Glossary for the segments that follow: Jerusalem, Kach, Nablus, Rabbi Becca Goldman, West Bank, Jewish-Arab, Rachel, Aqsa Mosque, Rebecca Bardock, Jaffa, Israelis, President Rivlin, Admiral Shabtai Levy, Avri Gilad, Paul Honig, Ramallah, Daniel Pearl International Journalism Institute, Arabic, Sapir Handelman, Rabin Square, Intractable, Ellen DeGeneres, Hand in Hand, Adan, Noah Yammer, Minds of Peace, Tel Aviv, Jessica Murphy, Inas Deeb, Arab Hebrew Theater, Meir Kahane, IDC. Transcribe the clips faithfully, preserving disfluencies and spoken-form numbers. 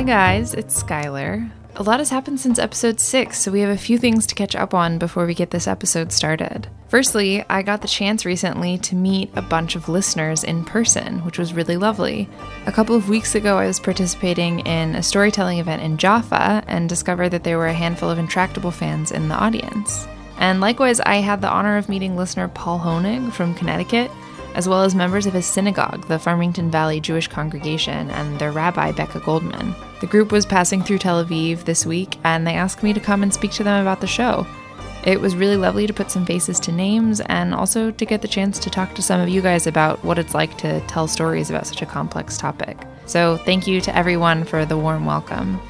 Hi guys, it's Skylar. A lot has happened since episode six, so we have a few things to catch up on before we get this episode started. Firstly, I got the chance recently to meet a bunch of listeners in person, which was really lovely. A couple of weeks ago, I was participating in a storytelling event in Jaffa and discovered that there were a handful of Intractable fans in the audience. And likewise, I had the honor of meeting listener Paul Honig from Connecticut, as well as members of his synagogue, the Farmington Valley Jewish Congregation, and their rabbi, Becca Goldman. The group was passing through Tel Aviv this week, and they asked me to come and speak to them about the show. It was really lovely to put some faces to names, and also to get the chance to talk to some of you guys about what it's like to tell stories about such a complex topic. So thank you to everyone for the warm welcome.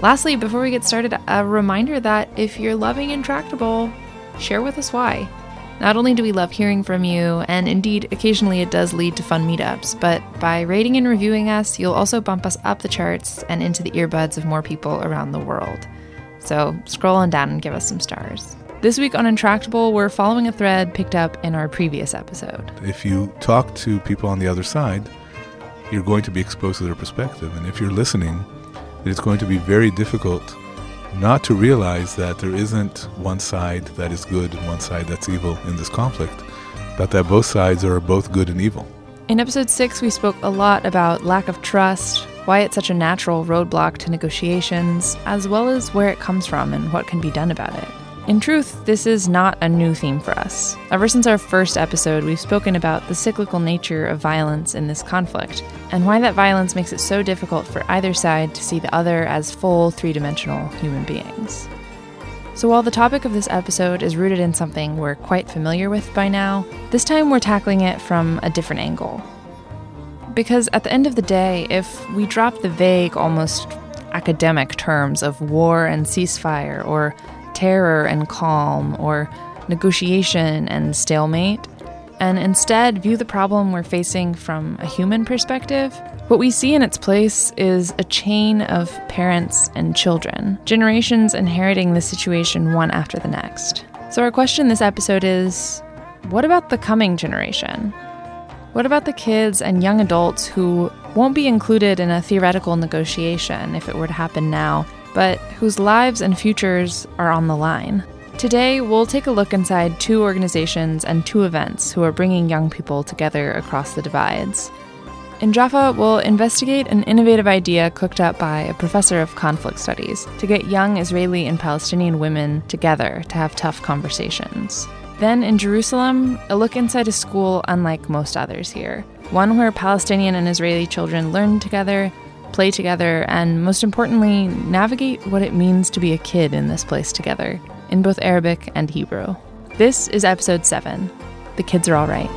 Lastly, before we get started, a reminder that if you're loving Intractable, share with us why. Not only do we love hearing from you, and indeed, occasionally it does lead to fun meetups, but by rating and reviewing us, you'll also bump us up the charts and into the earbuds of more people around the world. So scroll on down and give us some stars. This week on Intractable, we're following a thread picked up in our previous episode. If you talk to people on the other side, you're going to be exposed to their perspective. And if you're listening, it's going to be very difficult not to realize that there isn't one side that is good and one side that's evil in this conflict, but that both sides are both good and evil. In episode six, we spoke a lot about lack of trust, why it's such a natural roadblock to negotiations, as well as where it comes from and what can be done about it. In truth, this is not a new theme for us. Ever since our first episode, we've spoken about the cyclical nature of violence in this conflict, and why that violence makes it so difficult for either side to see the other as full, three-dimensional human beings. So while the topic of this episode is rooted in something we're quite familiar with by now, this time we're tackling it from a different angle. Because at the end of the day, if we drop the vague, almost academic terms of war and ceasefire, or terror and calm, or negotiation and stalemate, and instead view the problem we're facing from a human perspective, what we see in its place is a chain of parents and children, generations inheriting the situation one after the next. So our question this episode is, what about the coming generation? What about the kids and young adults who won't be included in a theoretical negotiation if it were to happen now, but whose lives and futures are on the line? Today, we'll take a look inside two organizations and two events who are bringing young people together across the divides. In Jaffa, we'll investigate an innovative idea cooked up by a professor of conflict studies to get young Israeli and Palestinian women together to have tough conversations. Then in Jerusalem, a look inside a school unlike most others here, one where Palestinian and Israeli children learn together, play together, and most importantly, navigate what it means to be a kid in this place together, in both Arabic and Hebrew. This is episode seven, The Kids Are All Right.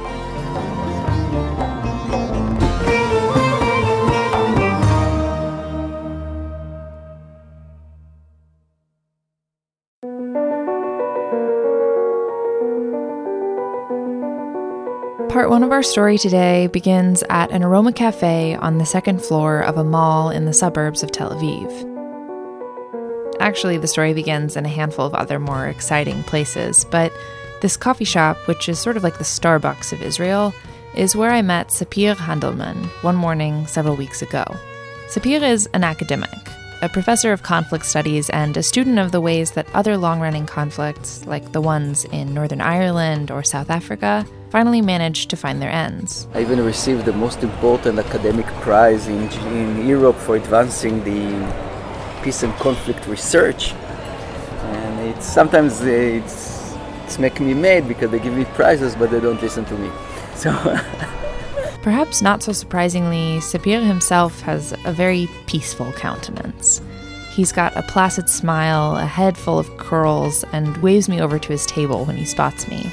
Part one of our story today begins at an aroma cafe on the second floor of a mall in the suburbs of Tel Aviv. Actually, the story begins in a handful of other more exciting places, but this coffee shop, which is sort of like the Starbucks of Israel, is where I met Sapir Handelman one morning several weeks ago. Sapir is an academic, a professor of conflict studies and a student of the ways that other long-running conflicts, like the ones in Northern Ireland or South Africa, finally managed to find their ends. I even received the most important academic prize in, in Europe for advancing the peace and conflict research. And it's sometimes it's, it's making me mad because they give me prizes, but they don't listen to me. So perhaps not so surprisingly, Sapir himself has a very peaceful countenance. He's got a placid smile, a head full of curls, and waves me over to his table when he spots me.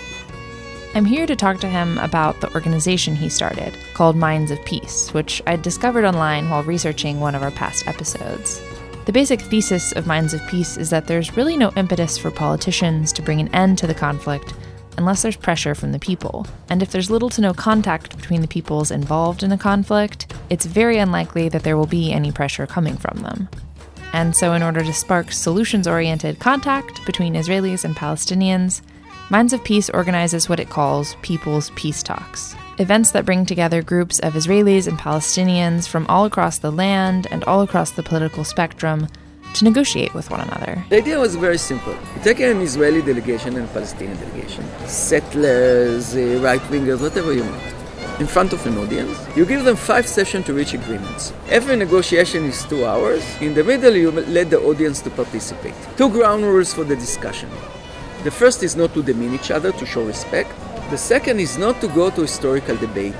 I'm here to talk to him about the organization he started, called Minds of Peace, which I discovered online while researching one of our past episodes. The basic thesis of Minds of Peace is that there's really no impetus for politicians to bring an end to the conflict unless there's pressure from the people. And if there's little to no contact between the peoples involved in a conflict, it's very unlikely that there will be any pressure coming from them. And so in order to spark solutions-oriented contact between Israelis and Palestinians, Minds of Peace organizes what it calls People's Peace Talks, events that bring together groups of Israelis and Palestinians from all across the land and all across the political spectrum to negotiate with one another. The idea was very simple. You take an Israeli delegation and a Palestinian delegation, settlers, right-wingers, whatever you want, in front of an audience. You give them five sessions to reach agreements. Every negotiation is two hours. In the middle, you let the audience to participate. Two ground rules for the discussion. The first is not to demean each other, to show respect. The second is not to go to historical debate.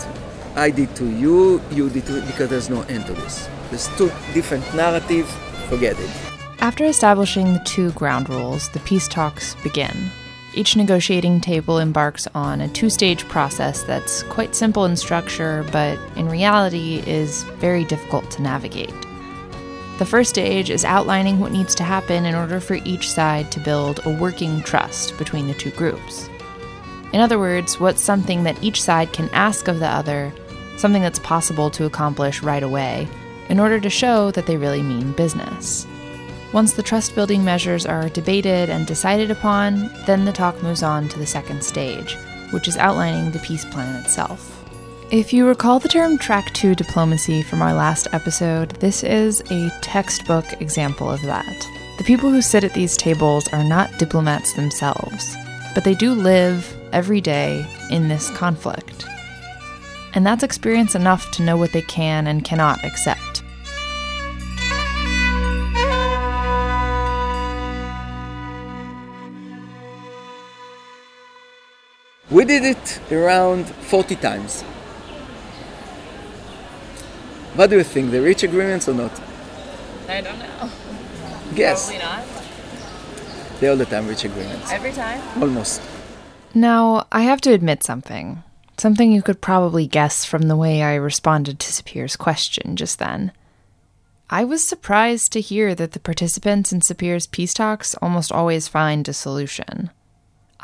I did to you, you did to, because there's no end to this. There's two different narratives, forget it. After establishing the two ground rules, the peace talks begin. Each negotiating table embarks on a two-stage process that's quite simple in structure, but in reality is very difficult to navigate. The first stage is outlining what needs to happen in order for each side to build a working trust between the two groups. In other words, what's something that each side can ask of the other, something that's possible to accomplish right away, in order to show that they really mean business. Once the trust-building measures are debated and decided upon, then the talk moves on to the second stage, which is outlining the peace plan itself. If you recall the term Track two diplomacy from our last episode, this is a textbook example of that. The people who sit at these tables are not diplomats themselves, but they do live every day in this conflict. And that's experience enough to know what they can and cannot accept. We did it around forty times. What do you think? They reach agreements or not? I don't know. Guess. Probably not. They all the time reach agreements. Every time? Almost. Now, I have to admit something. Something you could probably guess from the way I responded to Sapir's question just then. I was surprised to hear that the participants in Sapir's peace talks almost always find a solution.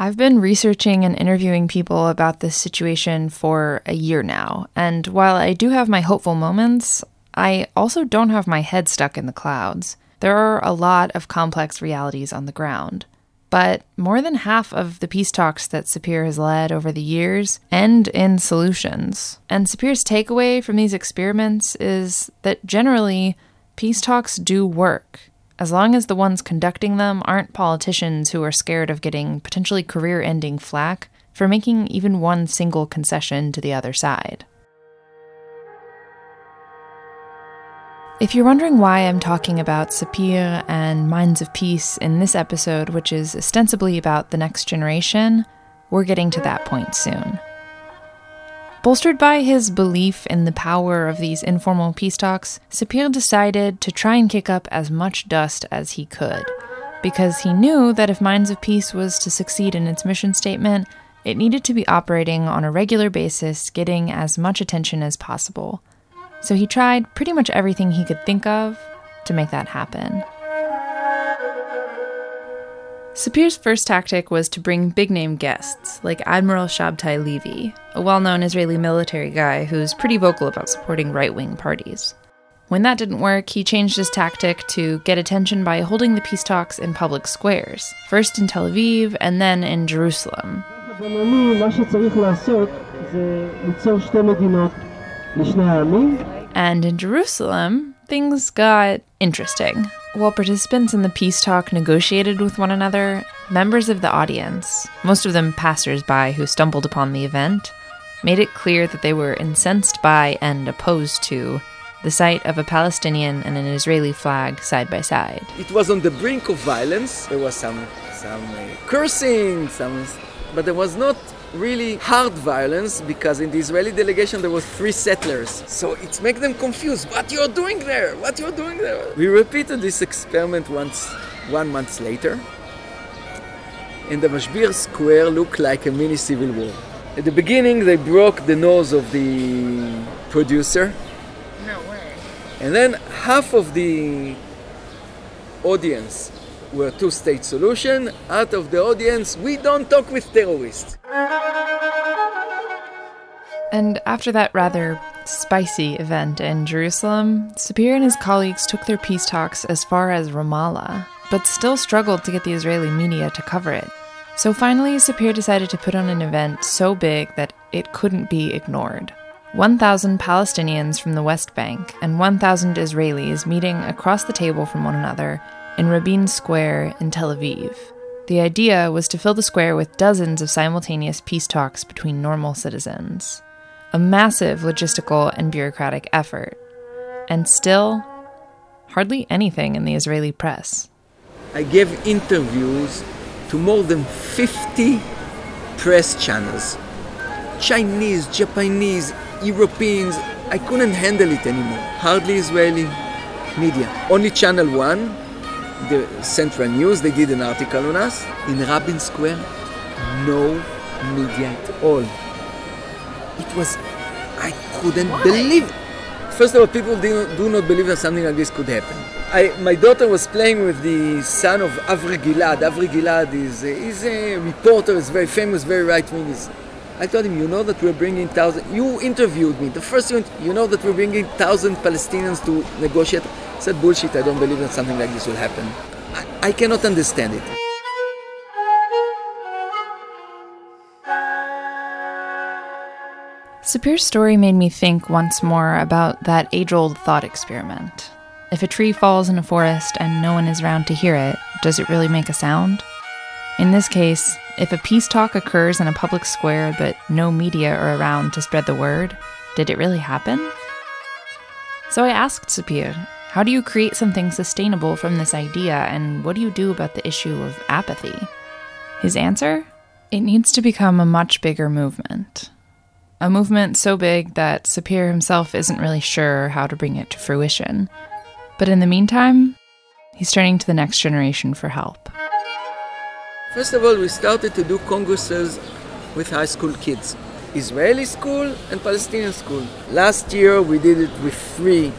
I've been researching and interviewing people about this situation for a year now, and while I do have my hopeful moments, I also don't have my head stuck in the clouds. There are a lot of complex realities on the ground. But more than half of the peace talks that Sapir has led over the years end in solutions. And Sapir's takeaway from these experiments is that generally, peace talks do work, as long as the ones conducting them aren't politicians who are scared of getting potentially career-ending flack for making even one single concession to the other side. If you're wondering why I'm talking about Sapir and Minds of Peace in this episode, which is ostensibly about the next generation, we're getting to that point soon. Bolstered by his belief in the power of these informal peace talks, Sapir decided to try and kick up as much dust as he could, because he knew that if Minds of Peace was to succeed in its mission statement, it needed to be operating on a regular basis, getting as much attention as possible. So he tried pretty much everything he could think of to make that happen. Sapir's first tactic was to bring big-name guests, like Admiral Shabtai Levy, a well-known Israeli military guy who's pretty vocal about supporting right-wing parties. When that didn't work, he changed his tactic to get attention by holding the peace talks in public squares, first in Tel Aviv and then in Jerusalem. And in Jerusalem, things got interesting. While participants in the peace talk negotiated with one another, members of the audience, most of them passers-by who stumbled upon the event, made it clear that they were incensed by and opposed to the sight of a Palestinian and an Israeli flag side by side. It was on the brink of violence. There was some, some uh, cursing, some, but there was not really hard violence, because in the Israeli delegation there was three settlers. So it makes them confused. What you're doing there? What you're doing there? We repeated this experiment once, one month later, and the Mashbir Square looked like a mini civil war. At the beginning they broke the nose of the producer. No way. And then half of the audience were two-state solution. Out of the audience, we don't talk with terrorists. And after that rather spicy event in Jerusalem, Sapir and his colleagues took their peace talks as far as Ramallah, but still struggled to get the Israeli media to cover it. So finally, Sapir decided to put on an event so big that it couldn't be ignored. one thousand Palestinians from the West Bank and one thousand Israelis meeting across the table from one another in Rabin Square in Tel Aviv. The idea was to fill the square with dozens of simultaneous peace talks between normal citizens. A massive logistical and bureaucratic effort. And still, hardly anything in the Israeli press. I gave interviews to more than fifty press channels. Chinese, Japanese, Europeans. I couldn't handle it anymore. Hardly Israeli media. Only Channel one, the Central News, they did an article on us. In Rabin Square, no media at all. It was, I couldn't Why? believe. First of all, people didn't, do not believe that something like this could happen. I, my daughter was playing with the son of Avri Gilad. Avri Gilad is a, is a reporter, is very famous, very right-wing. I told him, you know that we're bringing thousand, you interviewed me, the first one, you know that we're bringing thousand Palestinians to negotiate. I said, bullshit, I don't believe that something like this will happen. I, I cannot understand it. Sapir's story made me think once more about that age-old thought experiment. If a tree falls in a forest and no one is around to hear it, does it really make a sound? In this case, if a peace talk occurs in a public square but no media are around to spread the word, did it really happen? So I asked Sapir, how do you create something sustainable from this idea, and what do you do about the issue of apathy? His answer? It needs to become a much bigger movement. A movement so big that Sapir himself isn't really sure how to bring it to fruition. But in the meantime, he's turning to the next generation for help. First of all, we started to do congresses with high school kids. Israeli school and Palestinian school. Last year, we did it with three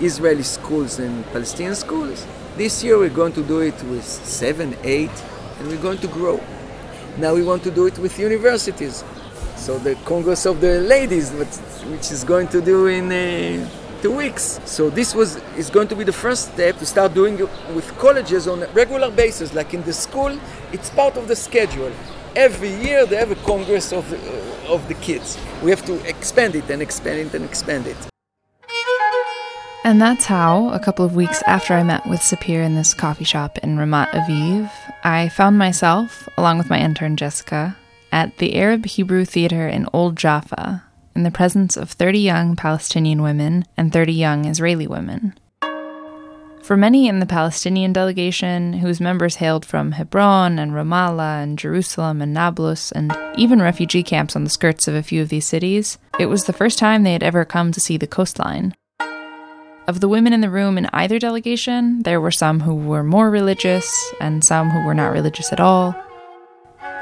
Israeli schools and Palestinian schools. This year, we're going to do it with seven, eight, and we're going to grow. Now we want to do it with universities. So the Congress of the Ladies, which is going to do in uh, two weeks. So this was is going to be the first step to start doing it with colleges on a regular basis. Like in the school, it's part of the schedule. Every year they have a Congress of the, uh, of the kids. We have to expand it and expand it and expand it. And that's how, a couple of weeks after I met with Sapir in this coffee shop in Ramat Aviv, I found myself, along with my intern Jessica, at the Arab Hebrew Theater in Old Jaffa, in the presence of thirty young Palestinian women and thirty young Israeli women. For many in the Palestinian delegation, whose members hailed from Hebron and Ramallah and Jerusalem and Nablus and even refugee camps on the skirts of a few of these cities, it was the first time they had ever come to see the coastline. Of the women in the room in either delegation, there were some who were more religious and some who were not religious at all.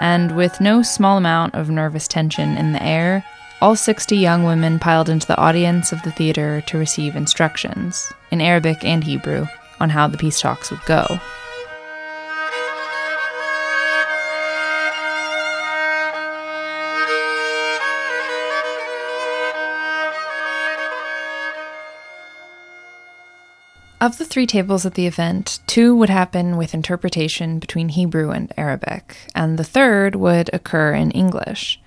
And with no small amount of nervous tension in the air, all sixty young women piled into the audience of the theater to receive instructions, in Arabic and Hebrew, on how the peace talks would go. Of the three tables at the event, two would happen with interpretation between Hebrew and Arabic, and the third would occur in English.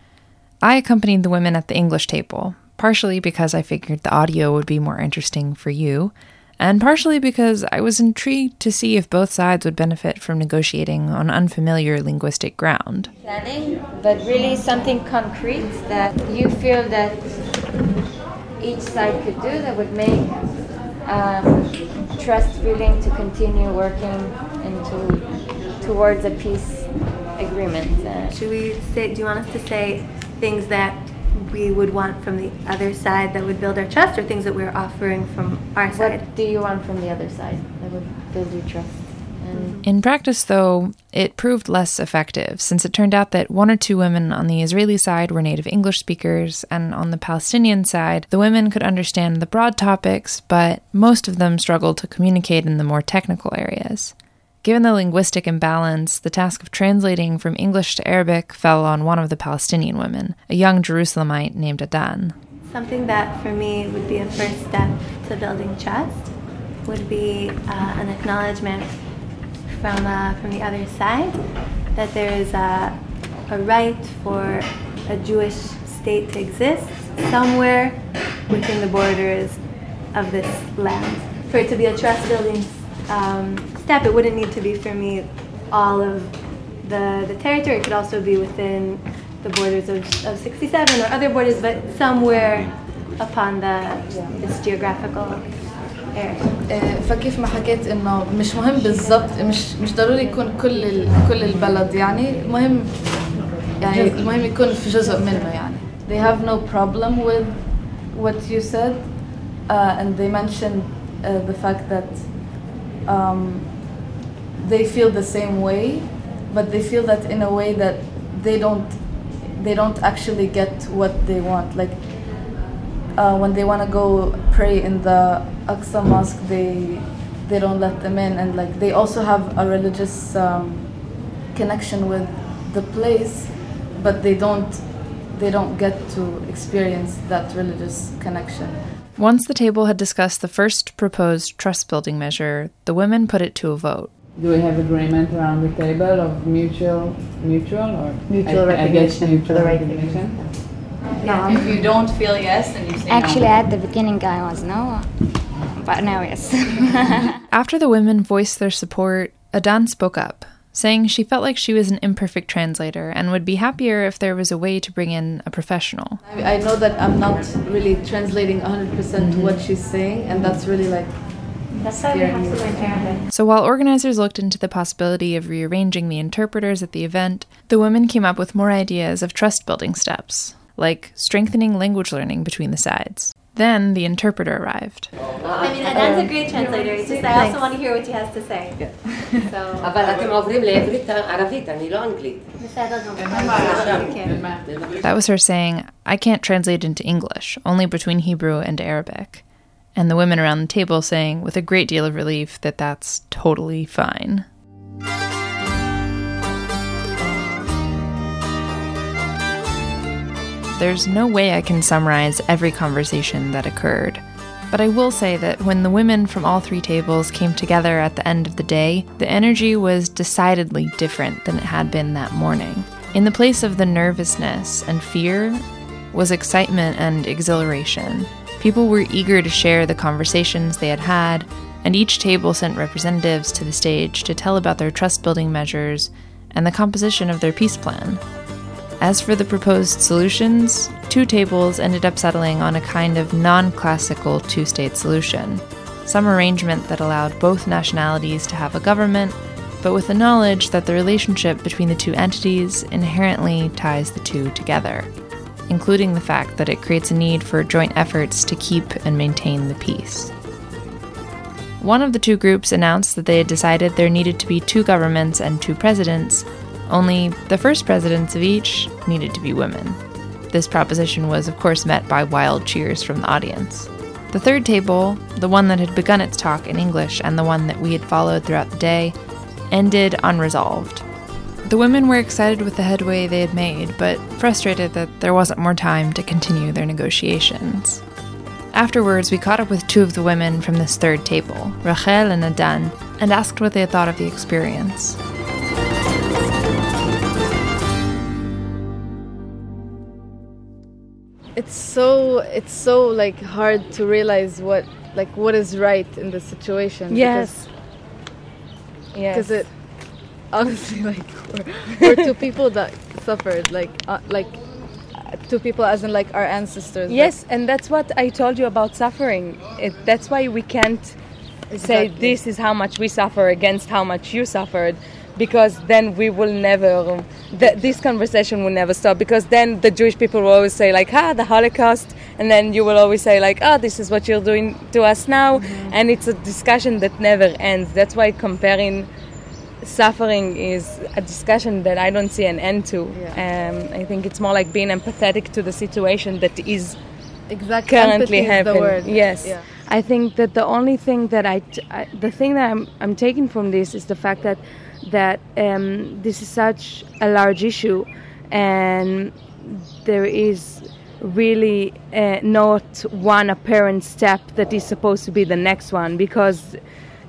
I accompanied the women at the English table, partially because I figured the audio would be more interesting for you, and partially because I was intrigued to see if both sides would benefit from negotiating on unfamiliar linguistic ground. Planning, but really something concrete that you feel that each side could do that would make Um, trust building to continue working and to, towards a peace agreement. Uh, Should we say, do you want us to say things that we would want from the other side that would build our trust, or things that we're offering from our side? What do you want from the other side that would build your trust? And in practice, though, it proved less effective, since it turned out that one or two women on the Israeli side were native English speakers, and on the Palestinian side, the women could understand the broad topics, but most of them struggled to communicate in the more technical areas. Given the linguistic imbalance, the task of translating from English to Arabic fell on one of the Palestinian women, a young Jerusalemite named Adan. Something that, for me, would be a first step to building trust would be uh, an acknowledgement From, uh, from the other side that there is a, a right for a Jewish state to exist somewhere within the borders of this land. For it to be a trust-building um, step, it wouldn't need to be, for me, all of the, the territory. It could also be within the borders of, of sixty-seven or other borders, but somewhere upon the, yeah. this geographical area. فكيف ما حكيت إنه مش مهم بالضبط مش مش ضروري يكون كل ال, كل البلد يعني مهم يعني المهم يكون في جزء منه يعني. They have no problem with what you said, uh, and they mentioned uh, the fact that um, they feel the same way, but they feel that in a way that they don't they don't actually get what they want. Like uh, when they want to go pray in the Aqsa Mosque, they they don't let them in, and like they also have a religious um, connection with the place, but they don't they don't get to experience that religious connection. Once the table had discussed the first proposed trust-building measure, the women put it to a vote. Do we have agreement around the table of mutual, mutual or mutual I, recognition? I mutual the right recognition. recognition. No. If you don't feel yes, then you say Actually, no. Actually, at the beginning, I was no, but now yes. After the women voiced their support, Adan spoke up, saying she felt like she was an imperfect translator and would be happier if there was a way to bring in a professional. I, I know that I'm not really translating one hundred percent mm-hmm. what she's saying, and that's really like... That's why we have to learn Arabic. So while organizers looked into the possibility of rearranging the interpreters at the event, the women came up with more ideas of trust-building steps, like strengthening language learning between the sides. Then the interpreter arrived. I mean, Adan's a great translator. It's just I also want to hear what she has to say. Yeah. So. That was her saying, "I can't translate into English, only between Hebrew and Arabic." And the women around the table saying, with a great deal of relief, that that's totally fine. There's no way I can summarize every conversation that occurred, but I will say that when the women from all three tables came together at the end of the day, the energy was decidedly different than it had been that morning. In the place of the nervousness and fear was excitement and exhilaration. People were eager to share the conversations they had had, and each table sent representatives to the stage to tell about their trust-building measures and the composition of their peace plan. As for the proposed solutions, two tables ended up settling on a kind of non-classical two-state solution, some arrangement that allowed both nationalities to have a government, but with the knowledge that the relationship between the two entities inherently ties the two together, including the fact that it creates a need for joint efforts to keep and maintain the peace. One of the two groups announced that they had decided there needed to be two governments and two presidents, only the first presidents of each needed to be women. This proposition was, of course, met by wild cheers from the audience. The third table, the one that had begun its talk in English and the one that we had followed throughout the day, ended unresolved. The women were excited with the headway they had made, but frustrated that there wasn't more time to continue their negotiations. Afterwards, we caught up with two of the women from this third table, Rachel and Adan, and asked what they had thought of the experience. It's so it's so like hard to realize what like what is right in this situation. Yes. Because, yes. Because it. Honestly, like we're, we're two people that suffered, like uh, like uh, two people as in like our ancestors. Yes, like. And that's what I told you about suffering. It, that's why we can't exactly. say this is how much we suffer against how much you suffered, because then we will never. Th- this conversation will never stop, because then the Jewish people will always say like, ah, the Holocaust, and then you will always say like, ah, oh, this is what you're doing to us now, mm-hmm. and it's a discussion that never ends. That's why comparing. Suffering is a discussion that I don't see an end to. Yeah. Um, I think it's more like being empathetic to the situation that is exactly. currently Empathy happening. Is the word. Yes, yeah. I think that the only thing that I, t- I, the thing that I'm, I'm taking from this is the fact that that um, this is such a large issue, and there is really uh, not one apparent step that is supposed to be the next one, because.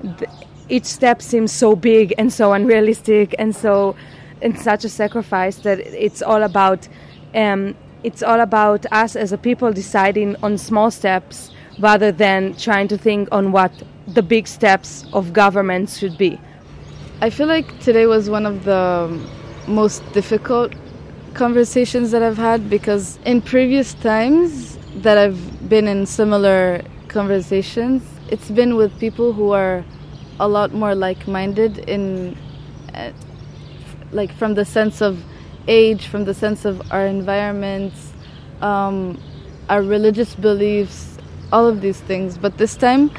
Th- Each step seems so big and so unrealistic and so in such a sacrifice that it's all about um, it's all about us as a people deciding on small steps rather than trying to think on what the big steps of government should be. I feel like today was one of the most difficult conversations that I've had, because in previous times that I've been in similar conversations, it's been with people who are a lot more like-minded in, uh, like from the sense of age, from the sense of our environments, um, our religious beliefs, all of these things. But this time,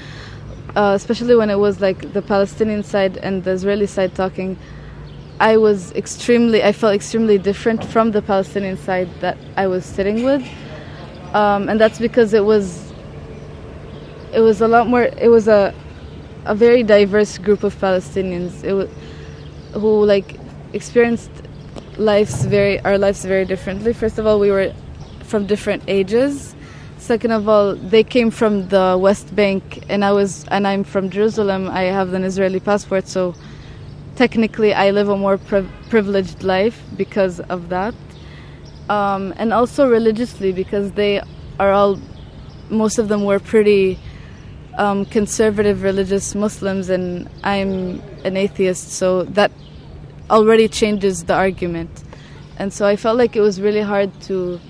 uh, especially when it was like the Palestinian side and the Israeli side talking, I was extremely, I felt extremely different from the Palestinian side that I was sitting with. Um, and that's because it was, it was a lot more, it was a, a very diverse group of Palestinians it was, who like experienced lives very, our lives very differently. First of all, we were from different ages. Second of all, they came from the West Bank, and I was, and I'm from Jerusalem. I have an Israeli passport, so technically I live a more pri- privileged life because of that. Um, and also religiously, because they are all, most of them were pretty Um, conservative religious Muslims, and I'm an atheist, so that already changes the argument. And so I felt like it was really hard to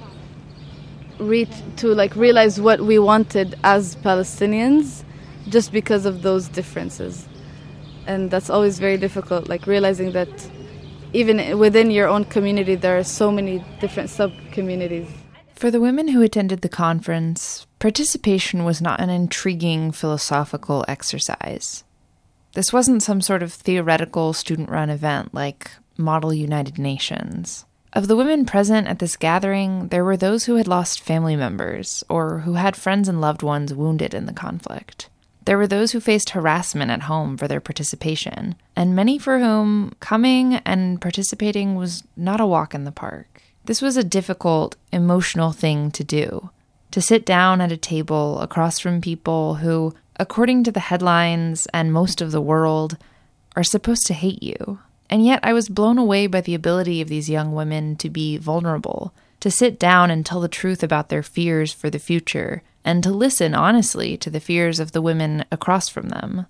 reach, to like realize what we wanted as Palestinians, just because of those differences. And that's always very difficult, like realizing that even within your own community there are so many different sub-communities. For the women who attended the conference, participation was not an intriguing philosophical exercise. This wasn't some sort of theoretical student-run event like Model United Nations. Of the women present at this gathering, there were those who had lost family members or who had friends and loved ones wounded in the conflict. There were those who faced harassment at home for their participation, and many for whom coming and participating was not a walk in the park. This was a difficult, emotional thing to do, to sit down at a table across from people who, according to the headlines and most of the world, are supposed to hate you. And yet I was blown away by the ability of these young women to be vulnerable, to sit down and tell the truth about their fears for the future, and to listen honestly to the fears of the women across from them.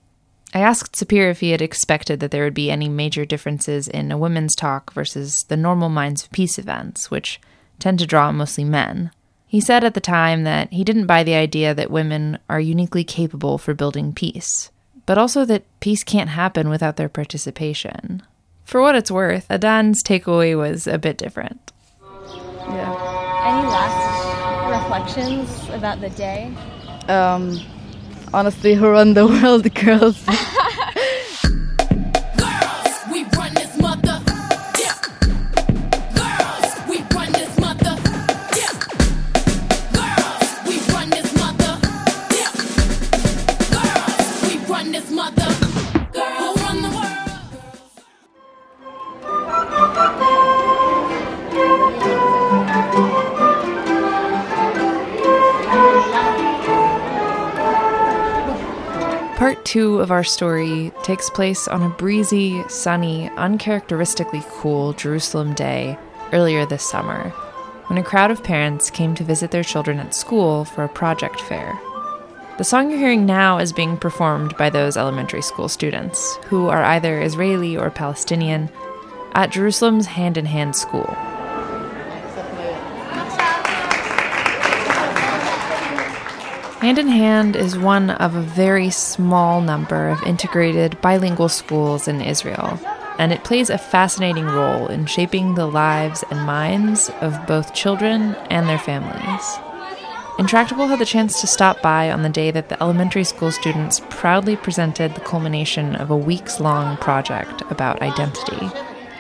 I asked Sapir if he had expected that there would be any major differences in a women's talk versus the normal Minds of Peace events, which tend to draw mostly men. He said at the time that he didn't buy the idea that women are uniquely capable for building peace, but also that peace can't happen without their participation. For what it's worth, Adan's takeaway was a bit different. Yeah. Any last reflections about the day? Um... Honestly, who run the world, girls? Girls, we run this mother. Yeah. Girls, we run this mother. Yeah. Girls, we run this mother. Yeah. Girls, we run this mother. Girls, who run the world? Part two of our story takes place on a breezy, sunny, uncharacteristically cool Jerusalem day earlier this summer, when a crowd of parents came to visit their children at school for a project fair. The song you're hearing now is being performed by those elementary school students, who are either Israeli or Palestinian, at Jerusalem's Hand in Hand school. Hand in Hand is one of a very small number of integrated bilingual schools in Israel, and it plays a fascinating role in shaping the lives and minds of both children and their families. Intractable had the chance to stop by on the day that the elementary school students proudly presented the culmination of a weeks-long project about identity.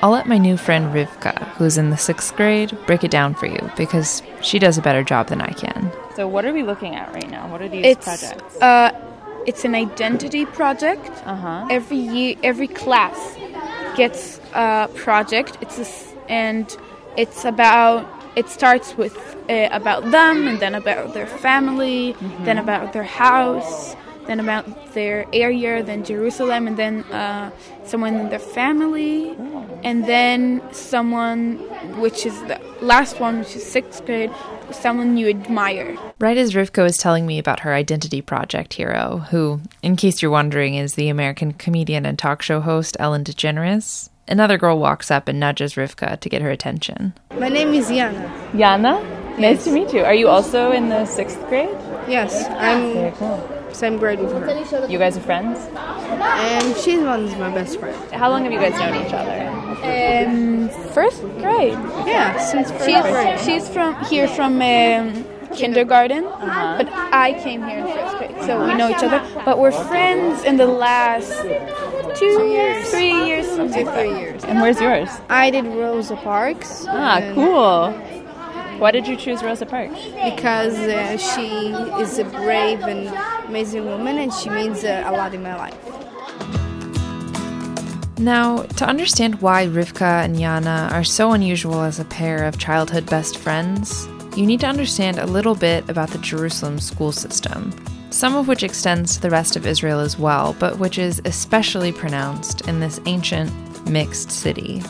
I'll let my new friend Rivka, who's in the sixth grade, break it down for you, because she does a better job than I can. So what are we looking at right now? What are these it's, projects? Uh, it's an identity project. Uh-huh. Every year, every class gets a project. It's a, and it's about, it starts with uh, about them, and then about their family, mm-hmm. then about their house, then about their area, then Jerusalem, and then uh, someone in their family, and then someone, which is the last one, which is sixth grade, someone you admire. Right as Rivka was telling me about her identity project hero, who, in case you're wondering, is the American comedian and talk show host Ellen DeGeneres, another girl walks up and nudges Rivka to get her attention. My name is Yana. Yana? Yes. Nice to meet you. Are you also in the sixth grade? Yes, I'm Very cool. same grade with her. You guys are friends? Um, she's one of my best friends. How long have you guys known each other? Um, first grade. Yeah, since first she's, grade. She's from here from um, kindergarten, uh-huh. but I came here in first grade, so uh-huh. we know each other. But we're friends in the last two, two years, three years, two, three like years. And where's yours? I did Rosa Parks. Ah, cool. Why did you choose Rosa Parks? Because uh, she is a brave and amazing woman, and she means uh, a lot in my life. Now, to understand why Rivka and Yana are so unusual as a pair of childhood best friends, you need to understand a little bit about the Jerusalem school system, some of which extends to the rest of Israel as well, but which is especially pronounced in this ancient, mixed city.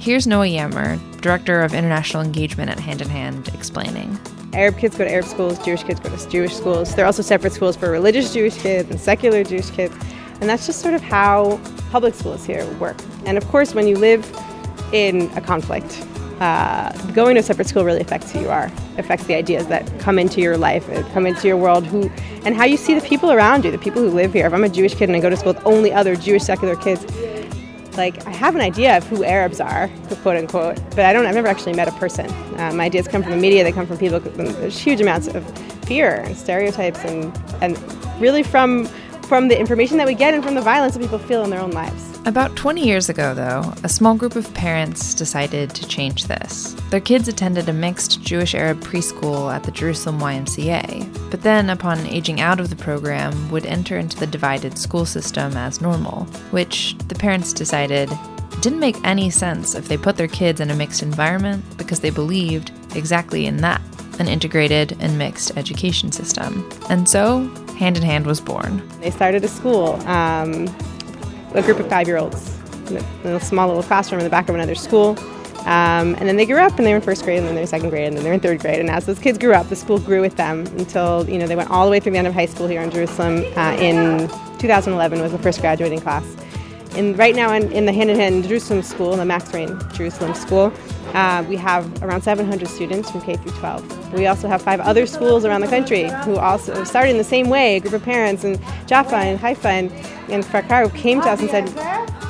Here's Noah Yammer, Director of International Engagement at Hand in Hand, explaining. Arab kids go to Arab schools, Jewish kids go to Jewish schools. There are also separate schools for religious Jewish kids and secular Jewish kids. And that's just sort of how public schools here work. And of course, when you live in a conflict, uh, going to a separate school really affects who you are, affects the ideas that come into your life, come into your world, who and how you see the people around you, the people who live here. If I'm a Jewish kid and I go to school with only other Jewish secular kids, like, I have an idea of who Arabs are, quote unquote, but I don't, I've never actually met a person. Uh, my ideas come from the media, they come from people, there's huge amounts of fear and stereotypes and, and really from, from the information that we get and from the violence that people feel in their own lives. About twenty years ago, though, a small group of parents decided to change this. Their kids attended a mixed Jewish-Arab preschool at the Jerusalem Y M C A, but then, upon aging out of the program, would enter into the divided school system as normal, which the parents decided didn't make any sense if they put their kids in a mixed environment because they believed exactly in that, an integrated and mixed education system. And so, Hand in Hand was born. They started a school. Um, a group of five-year-olds in a little small little classroom in the back of another school. Um, and then they grew up, and they were in first grade, and then they were in second grade, and then they were in third grade. And as those kids grew up, the school grew with them until, you know, they went all the way through the end of high school here in Jerusalem. Uh, in two thousand eleven was the first graduating class. And right now in, in the Hand in Hand Jerusalem School, the Max Reign Jerusalem School, uh, we have around seven hundred students from K through twelve. We also have five other schools around the country who also started in the same way. A group of parents in Jaffa and Haifa and, and Farkar who came to us and said,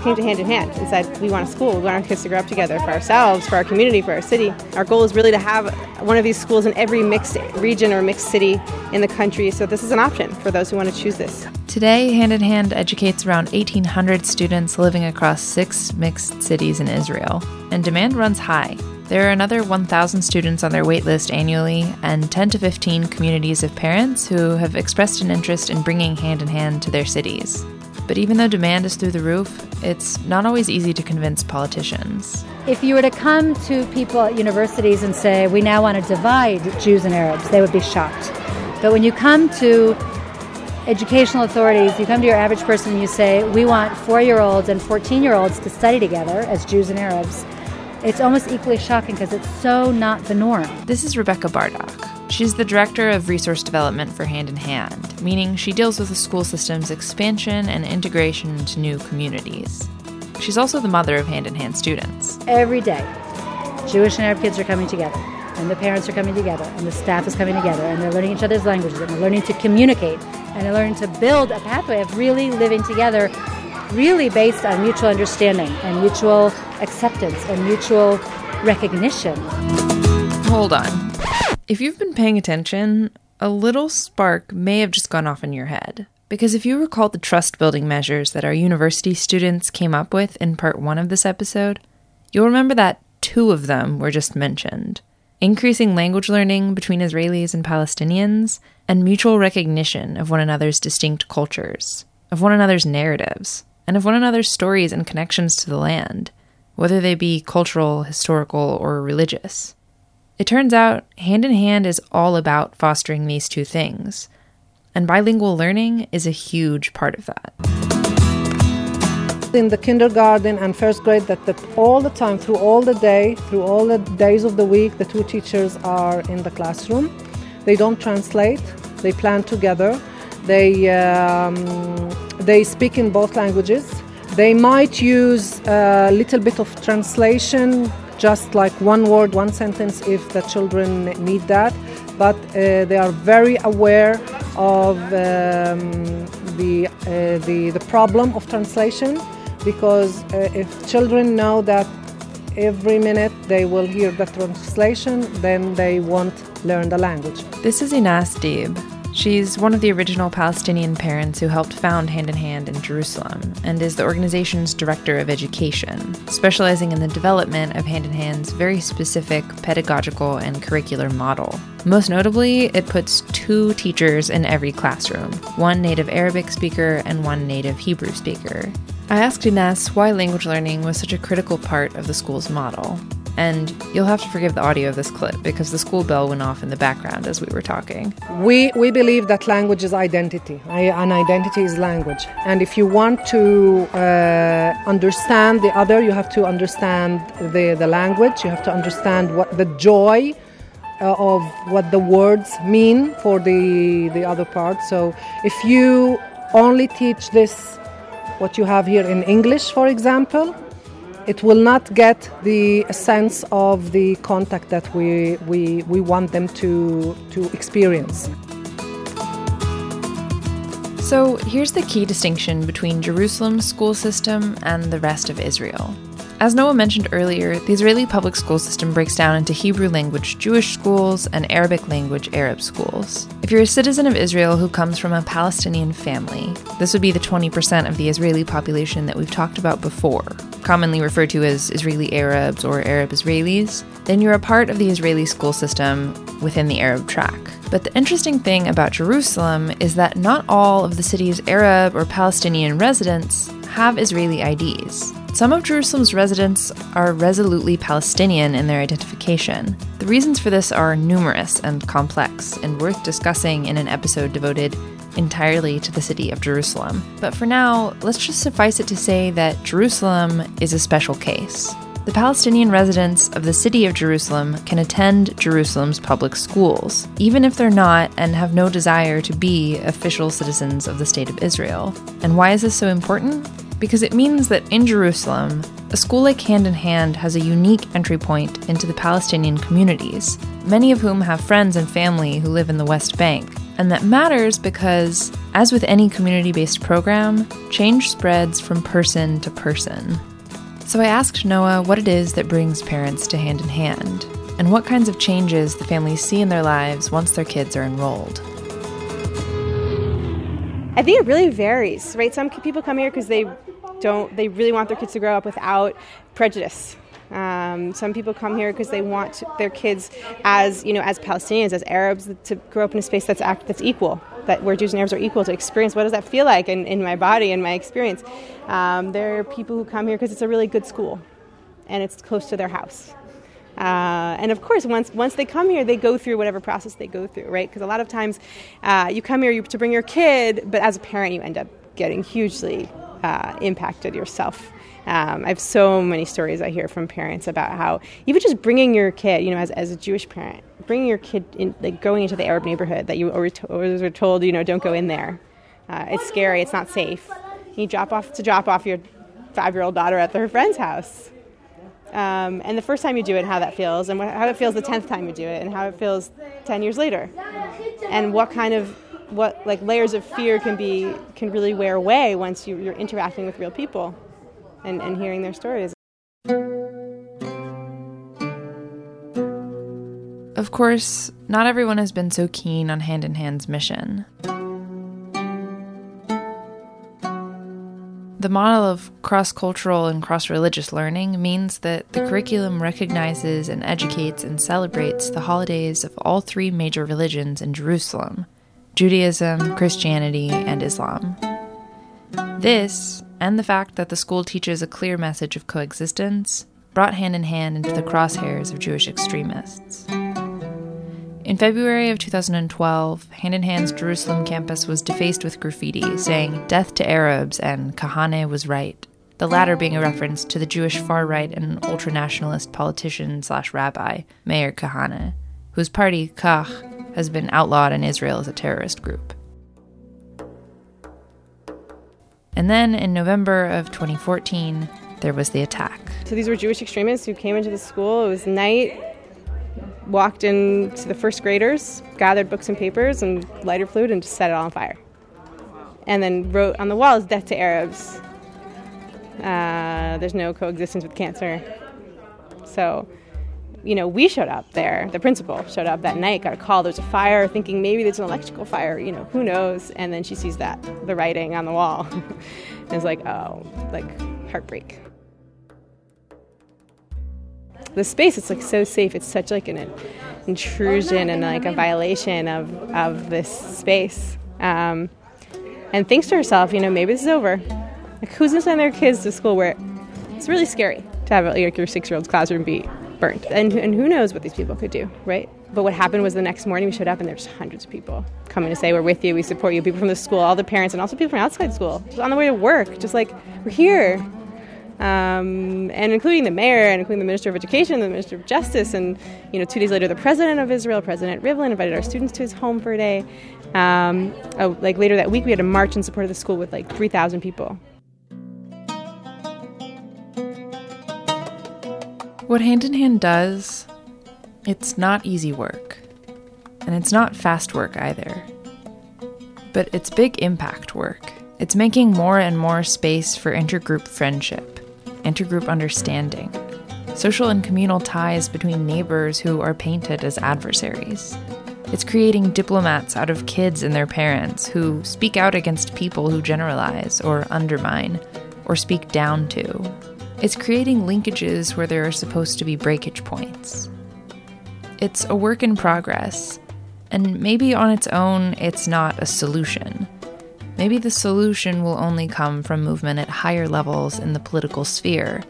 came to Hand in Hand and said, we want a school, we want our kids to grow up together for ourselves, for our community, for our city. Our goal is really to have one of these schools in every mixed region or mixed city in the country, so this is an option for those who want to choose this. Today, Hand in Hand educates around eighteen hundred students living across six mixed cities in Israel, and demand runs high. There are another one thousand students on their waitlist annually, and ten to fifteen communities of parents who have expressed an interest in bringing Hand in Hand to their cities. But even though demand is through the roof, it's not always easy to convince politicians. If you were to come to people at universities and say, we now want to divide Jews and Arabs, they would be shocked. But when you come to educational authorities, you come to your average person and you say, we want four-year-olds and fourteen-year-olds to study together as Jews and Arabs, it's almost equally shocking because it's so not the norm. This is Rebecca Bardock. She's the Director of Resource Development for Hand in Hand, meaning she deals with the school system's expansion and integration into new communities. She's also the mother of Hand in Hand students. Every day, Jewish and Arab kids are coming together, and the parents are coming together, and the staff is coming together, and they're learning each other's languages, and they're learning to communicate, and they're learning to build a pathway of really living together, really based on mutual understanding and mutual acceptance and mutual recognition. Hold on. If you've been paying attention, a little spark may have just gone off in your head. Because if you recall the trust-building measures that our university students came up with in part one of this episode, you'll remember that two of them were just mentioned. Increasing language learning between Israelis and Palestinians, and mutual recognition of one another's distinct cultures, of one another's narratives, and of one another's stories and connections to the land, whether they be cultural, historical, or religious. It turns out, Hand in Hand is all about fostering these two things. And bilingual learning is a huge part of that. In the kindergarten and first grade, that, that all the time, through all the day, through all the days of the week, the two teachers are in the classroom. They don't translate. They plan together. They, um, they speak in both languages. They might use a little bit of translation, just like one word, one sentence, if the children need that. But uh, they are very aware of um, the, uh, the, the problem of translation. Because uh, if children know that every minute they will hear the translation, then they won't learn the language. This is Inas Deeb. She's one of the original Palestinian parents who helped found Hand in Hand in Jerusalem and is the organization's director of education, specializing in the development of Hand in Hand's very specific pedagogical and curricular model. Most notably, it puts two teachers in every classroom, one native Arabic speaker and one native Hebrew speaker. I asked Inas why language learning was such a critical part of the school's model. And you'll have to forgive the audio of this clip because the school bell went off in the background as we were talking. We we believe that language is identity. An identity is language. And if you want to uh, understand the other, you have to understand the, the language. You have to understand what the joy uh, of what the words mean for the, the other part. So if you only teach this, what you have here in English, for example, it will not get the sense of the contact that we we, we want them to, to experience. So here's the key distinction between Jerusalem's school system and the rest of Israel. As Noah mentioned earlier, the Israeli public school system breaks down into Hebrew-language Jewish schools and Arabic-language Arab schools. If you're a citizen of Israel who comes from a Palestinian family, this would be the twenty percent of the Israeli population that we've talked about before, commonly referred to as Israeli Arabs or Arab Israelis, then you're a part of the Israeli school system within the Arab track. But the interesting thing about Jerusalem is that not all of the city's Arab or Palestinian residents have Israeli I Ds. Some of Jerusalem's residents are resolutely Palestinian in their identification. The reasons for this are numerous and complex, and worth discussing in an episode devoted entirely to the city of Jerusalem. But for now, let's just suffice it to say that Jerusalem is a special case. The Palestinian residents of the city of Jerusalem can attend Jerusalem's public schools, even if they're not and have no desire to be official citizens of the state of Israel. And why is this so important? Because it means that in Jerusalem, a school like Hand in Hand has a unique entry point into the Palestinian communities, many of whom have friends and family who live in the West Bank. And that matters because, as with any community-based program, change spreads from person to person. So I asked Noah what it is that brings parents to Hand in Hand, and what kinds of changes the families see in their lives once their kids are enrolled. I think it really varies, right? Some people come here because they don't, they really want their kids to grow up without prejudice. Um, some people come here because they want their kids, as you know, as Palestinians, as Arabs, to grow up in a space that's act, that's equal, that where Jews and Arabs are equal, to experience what does that feel like in, in my body and my experience. Um, there are people who come here because it's a really good school, and it's close to their house. Uh, and of course, once once they come here, they go through whatever process they go through, right? Because a lot of times, uh, you come here you, to bring your kid, but as a parent, you end up getting hugely uh, impacted yourself. Um, I have so many stories I hear from parents about how even just bringing your kid, you know, as, as a Jewish parent, bringing your kid, in, like going into the Arab neighborhood that you always were told, you know, don't go in there. Uh, it's scary. It's not safe. You drop off to drop off your five-year-old daughter at her friend's house. Um, and the first time you do it, how that feels, and what, how it feels the tenth time you do it, and how it feels ten years later, and what kind of what like layers of fear can be can really wear away once you, you're interacting with real people. And, and hearing their stories. Of course, not everyone has been so keen on Hand in Hand's mission. The model of cross-cultural and cross-religious learning means that the curriculum recognizes and educates and celebrates the holidays of all three major religions in Jerusalem: Judaism, Christianity, and Islam. This, and the fact that the school teaches a clear message of coexistence, brought Hand in Hand into the crosshairs of Jewish extremists. In February of two thousand twelve, Hand in Hand's Jerusalem campus was defaced with graffiti saying, "Death to Arabs" and "Kahane was right," the latter being a reference to the Jewish far-right and ultranationalist politician-slash-rabbi Meir Kahane, whose party, Kach, has been outlawed in Israel as a terrorist group. And then, in November of twenty fourteen, there was the attack. So these were Jewish extremists who came into the school. It was night, walked into the first graders, gathered books and papers and lighter fluid and just set it all on fire. And then wrote on the walls, "Death to Arabs. Uh, there's no coexistence with cancer." So, you know, we showed up there. The principal showed up that night, got a call. There's a fire, thinking maybe there's an electrical fire, you know, who knows? And then she sees that, the writing on the wall. And it's like, oh, like heartbreak. The space, it's like so safe. It's such like an intrusion and like a violation of, of this space. Um, and thinks to herself, you know, maybe this is over. Like, who's going to send their kids to school where it's really scary to have like your six-year-old's classroom be burnt? And, and who knows what these people could do, right? But what happened was the next morning we showed up and there was hundreds of people coming to say, "We're with you, we support you." People from the school, all the parents, and also people from outside school. Just on the way to work, just like, "We're here." Um, and including the mayor and including the Minister of Education, the Minister of Justice, and, you know, two days later, the President of Israel, President Rivlin, invited our students to his home for a day. Um, uh, like later that week, we had a march in support of the school with like three thousand people. What Hand in Hand does, it's not easy work. And it's not fast work either. But it's big impact work. It's making more and more space for intergroup friendship, intergroup understanding, social and communal ties between neighbors who are painted as adversaries. It's creating diplomats out of kids and their parents who speak out against people who generalize or undermine or speak down to. It's creating linkages where there are supposed to be breakage points. It's a work in progress, and maybe on its own it's not a solution. Maybe the solution will only come from movement at higher levels in the political sphere,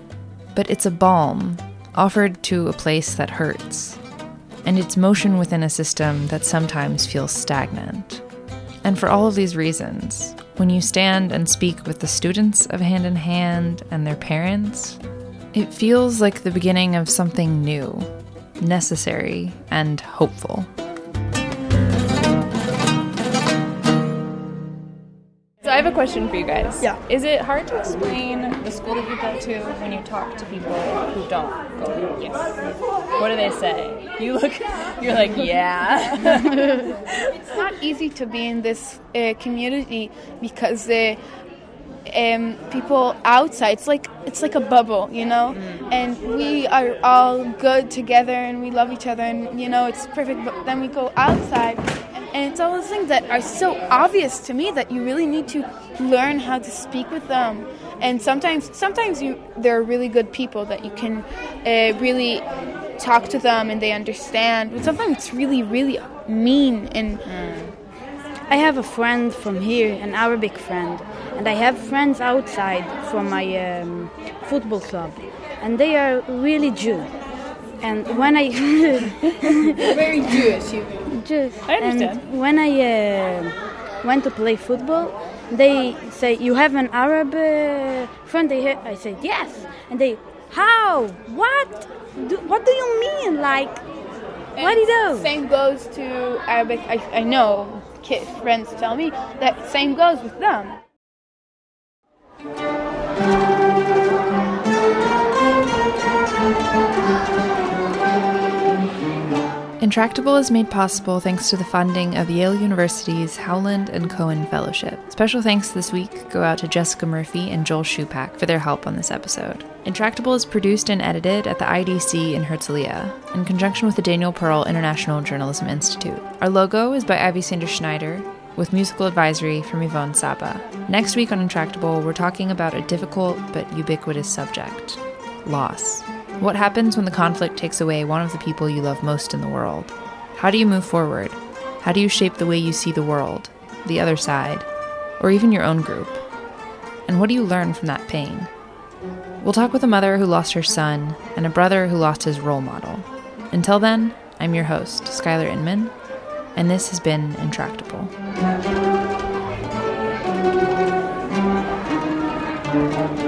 but it's a balm offered to a place that hurts, and it's motion within a system that sometimes feels stagnant. And for all of these reasons, when you stand and speak with the students of Hand in Hand and their parents, it feels like the beginning of something new, necessary, and hopeful. I have a question for you guys. Yeah. Is it hard to explain the school that you go to when you talk to people who don't go there? Yes. What do they say? You look, you're like, yeah. It's not easy to be in this uh, community because uh, um, people outside, it's like, it's like a bubble, you know? Mm. And we are all good together and we love each other and, you know, it's perfect. But then we go outside. And it's all those things that are so obvious to me that you really need to learn how to speak with them. And sometimes sometimes you there are really good people that you can uh, really talk to them and they understand. But sometimes it's really, really mean. And mm. I have a friend from here, an Arabic friend. And I have friends outside from my um, football club. And they are really Jew. And when I... Very Jewish, you mean. Jews. I understand. And when I uh, went to play football, they say, "You have an Arab uh, friend?" They hear, I said, "Yes." And they, "How? What? Do, what do you mean? Like, and what do you do?" Same goes to Arabic. I, I know kid friends tell me that same goes with them. Intractable is made possible thanks to the funding of Yale University's Howland and Cohen Fellowship. Special thanks this week go out to Jessica Murphy and Joel Shupak for their help on this episode. Intractable is produced and edited at the I D C in Herzliya in conjunction with the Daniel Pearl International Journalism Institute. Our logo is by Avi Sander Schneider, with musical advisory from Yvonne Saba. Next week on Intractable, we're talking about a difficult but ubiquitous subject, loss. What happens when the conflict takes away one of the people you love most in the world? How do you move forward? How do you shape the way you see the world, the other side, or even your own group? And what do you learn from that pain? We'll talk with a mother who lost her son and a brother who lost his role model. Until then, I'm your host, Skylar Inman, and this has been Intractable. Thank you.